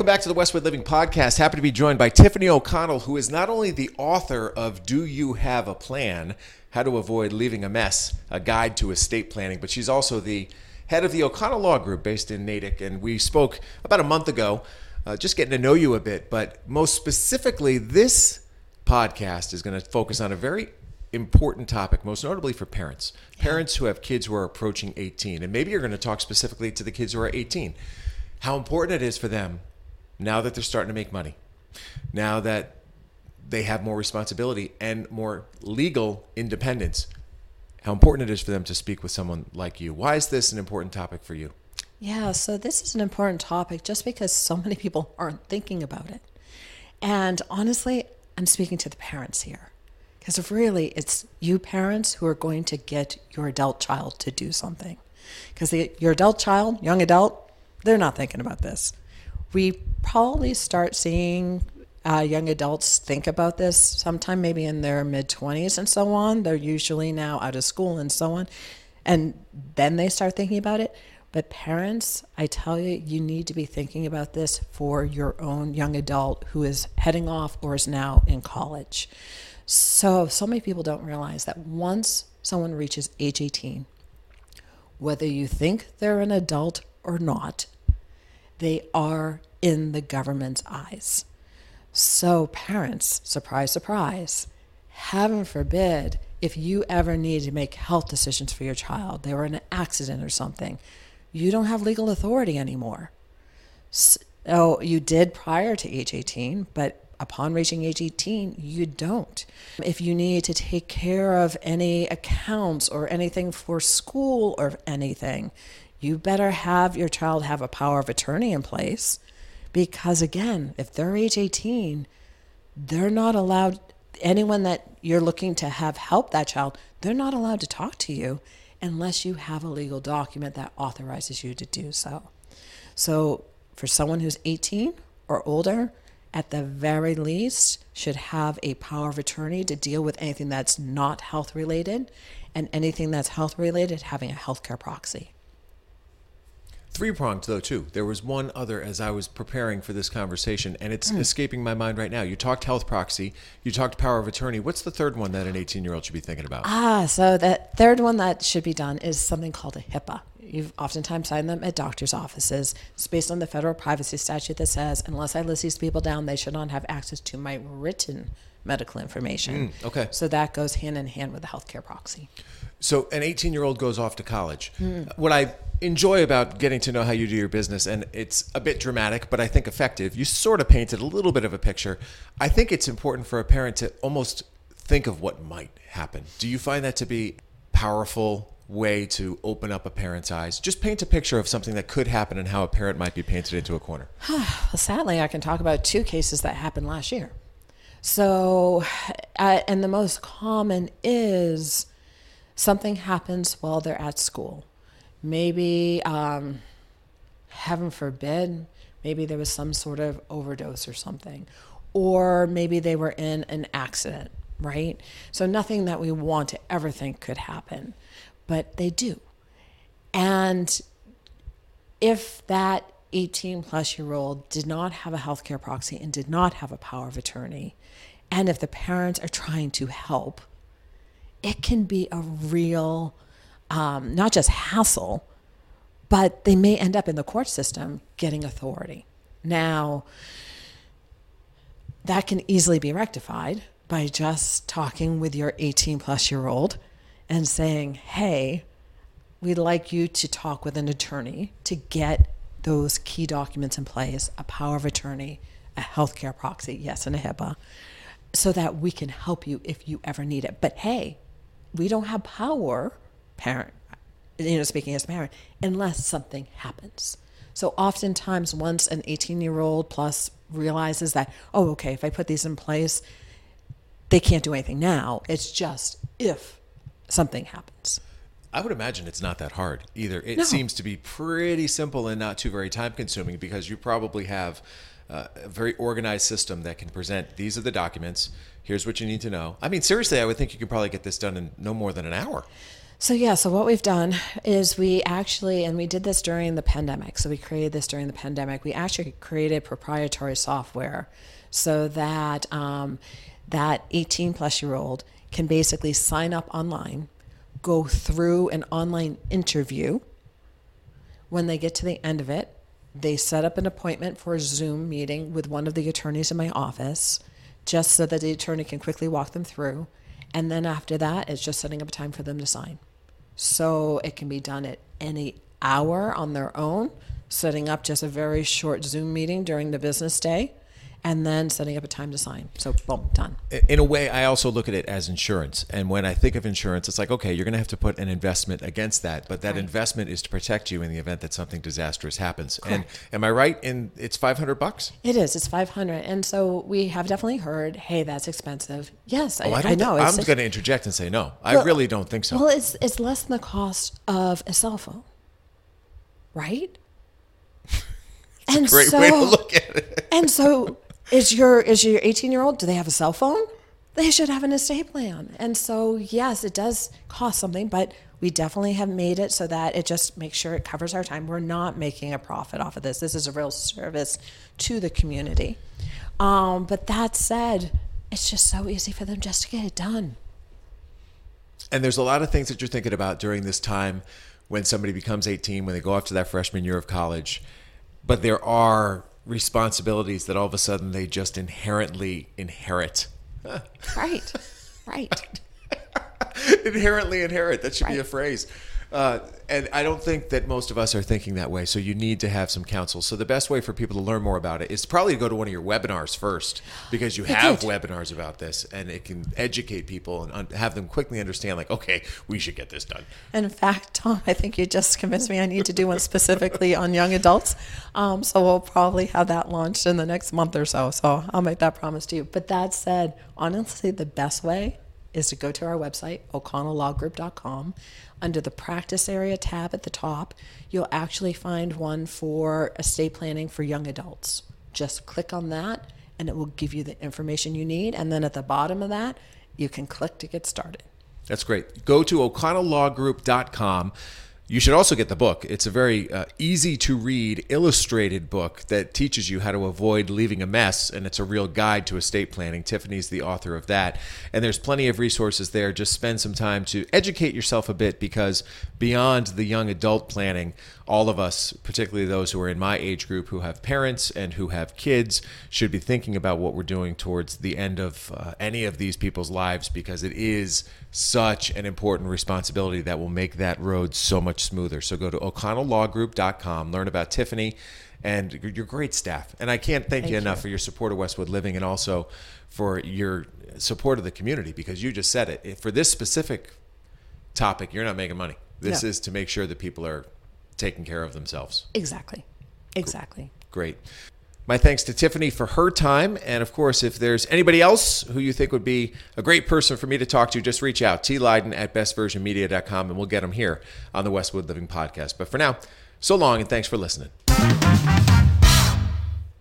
Welcome back to the Westwood Living Podcast. Happy to be joined by Tiffany O'Connell, who is not only the author of Do You Have a Plan? How to Avoid Leaving a Mess, a Guide to Estate Planning, but she's also the head of the O'Connell Law Group based in Natick. And we spoke about a month ago, just getting to know you a bit, but most specifically, this podcast is going to focus on a very important topic, most notably for parents. Parents who have kids who are approaching 18. And maybe you're going to talk specifically to the kids who are 18. How important it is for them now that they're starting to make money, now that they have more responsibility and more legal independence, how important it is for them to speak with someone like you. Why is this an important topic for you? Yeah, so this is an important topic just because so many people aren't thinking about it. And honestly, I'm speaking to the parents here because really it's you parents who are going to get your adult child to do something, because your adult child, young adult, they're not thinking about this. We probably start seeing young adults think about this sometime maybe in their mid-20s and so on. They're usually now out of school and so on. And then they start thinking about it. But parents, I tell you, you need to be thinking about this for your own young adult who is heading off or is now in college. So many people don't realize that once someone reaches age 18, whether you think they're an adult or not, they are in the government's eyes. So parents, surprise, surprise, heaven forbid, if you ever need to make health decisions for your child, they were in an accident or something, you don't have legal authority anymore. So you did prior to age 18, but upon reaching age 18, you don't. If you need to take care of any accounts or anything for school or anything, you better have your child have a power of attorney in place, because again, if they're age 18, they're not allowed, anyone that you're looking to have help that child, they're not allowed to talk to you unless you have a legal document that authorizes you to do so. So for someone who's 18 or older, at the very least, should have a power of attorney to deal with anything that's not health related, and anything that's health related, having a healthcare proxy. Three-pronged, though, too. There was one other as I was preparing for this conversation, and it's escaping my mind right now. You talked health proxy. You talked power of attorney. What's the third one that an 18-year-old should be thinking about? So that third one that should be done is something called a HIPAA. You've oftentimes signed them at doctor's offices. It's based on the federal privacy statute that says, unless I list these people down, they should not have access to my written medical information. Okay. So that goes hand in hand with the healthcare proxy. So an 18-year-old goes off to college. What I enjoy about getting to know how you do your business, and it's a bit dramatic, but I think effective, you sort of painted a little bit of a picture. I think it's important for a parent to almost think of what might happen. Do you find that to be a powerful way to open up a parent's eyes? Just paint a picture of something that could happen and how a parent might be painted into a corner. Well, sadly, I can talk about two cases that happened last year. So, and the most common is something happens while they're at school. Maybe, heaven forbid, maybe there was some sort of overdose or something, or maybe they were in an accident, right? So nothing that we want to ever think could happen, but they do. And if that 18 plus year old did not have a healthcare proxy and did not have a power of attorney, and if the parents are trying to help, it can be a real, not just hassle, but they may end up in the court system getting authority. Now, that can easily be rectified by just talking with your 18 plus year old and saying, hey, we'd like you to talk with an attorney to get those key documents in place, a power of attorney, a healthcare proxy, yes, and a HIPAA, so that we can help you if you ever need it. But hey, we don't have power, parent, speaking as a parent, unless something happens. So oftentimes once an 18-year-old plus realizes that, oh, okay, if I put these in place, they can't do anything now. It's just if something happens. I would imagine it's not that hard either. It seems to be pretty simple and not too very time-consuming, because you probably have a very organized system that can present, these are the documents, here's what you need to know. I mean, seriously, I would think you could probably get this done in no more than an hour. So what we've done is we did this during the pandemic. So we created this during the pandemic. We actually created proprietary software so that that 18 plus year old can basically sign up online, go through an online interview. When they get to the end of it, they set up an appointment for a Zoom meeting with one of the attorneys in my office, just so that the attorney can quickly walk them through. And then after that, it's just setting up a time for them to sign. So it can be done at any hour on their own, setting up just a very short Zoom meeting during the business day, and then setting up a time to sign. So boom, done. In a way, I also look at it as insurance. And when I think of insurance, it's like, okay, you're going to have to put an investment against that, but that investment is to protect you in the event that something disastrous happens. Correct. And am I right? And it's $500? It is. It's $500. And so we have definitely heard, hey, that's expensive. Yes, I know. I'm going to interject and say no. I really don't think so. Well, it's less than the cost of a cell phone, right? That's a great way to look at it. And so... Is your 18-year-old, do they have a cell phone? They should have an estate plan. And so, yes, it does cost something, but we definitely have made it so that it just makes sure it covers our time. We're not making a profit off of this. This is a real service to the community. But that said, it's just so easy for them just to get it done. And there's a lot of things that you're thinking about during this time when somebody becomes 18, when they go off to that freshman year of college. But there are responsibilities that all of a sudden they just inherit. Right. Inherently inherit. That should be a phrase. And I don't think that most of us are thinking that way. So you need to have some counsel. So the best way for people to learn more about it is probably to go to one of your webinars first, because you have webinars about this and it can educate people and have them quickly understand, like, okay, we should get this done. And in fact, Tom, I think you just convinced me I need to do one specifically on young adults. So we'll probably have that launched in the next month or so. So I'll make that promise to you. But that said, honestly, the best way is to go to our website, O'ConnellLawGroup.com. Under the practice area tab at the top, you'll actually find one for estate planning for young adults. Just click on that and it will give you the information you need. And then at the bottom of that, you can click to get started. That's great. Go to O'ConnellLawGroup.com. You should also get the book. It's a very easy to read, illustrated book that teaches you how to avoid leaving a mess, and it's a real guide to estate planning. Tiffany's the author of that, and there's plenty of resources there. Just spend some time to educate yourself a bit, because beyond the young adult planning, all of us, particularly those who are in my age group who have parents and who have kids, should be thinking about what we're doing towards the end of any of these people's lives, because it is such an important responsibility that will make that road so much smoother. So go to O'ConnellLawGroup.com, learn about Tiffany and your great staff. And I can't thank you enough for your support of Westwood Living, and also for your support of the community, because you just said it. For this specific topic, you're not making money. This is to make sure that people are taking care of themselves. Exactly. Great. My thanks to Tiffany for her time. And of course, if there's anybody else who you think would be a great person for me to talk to, just reach out, tleiden@bestversionmedia.com, and we'll get them here on the Westwood Living Podcast. But for now, so long, and thanks for listening.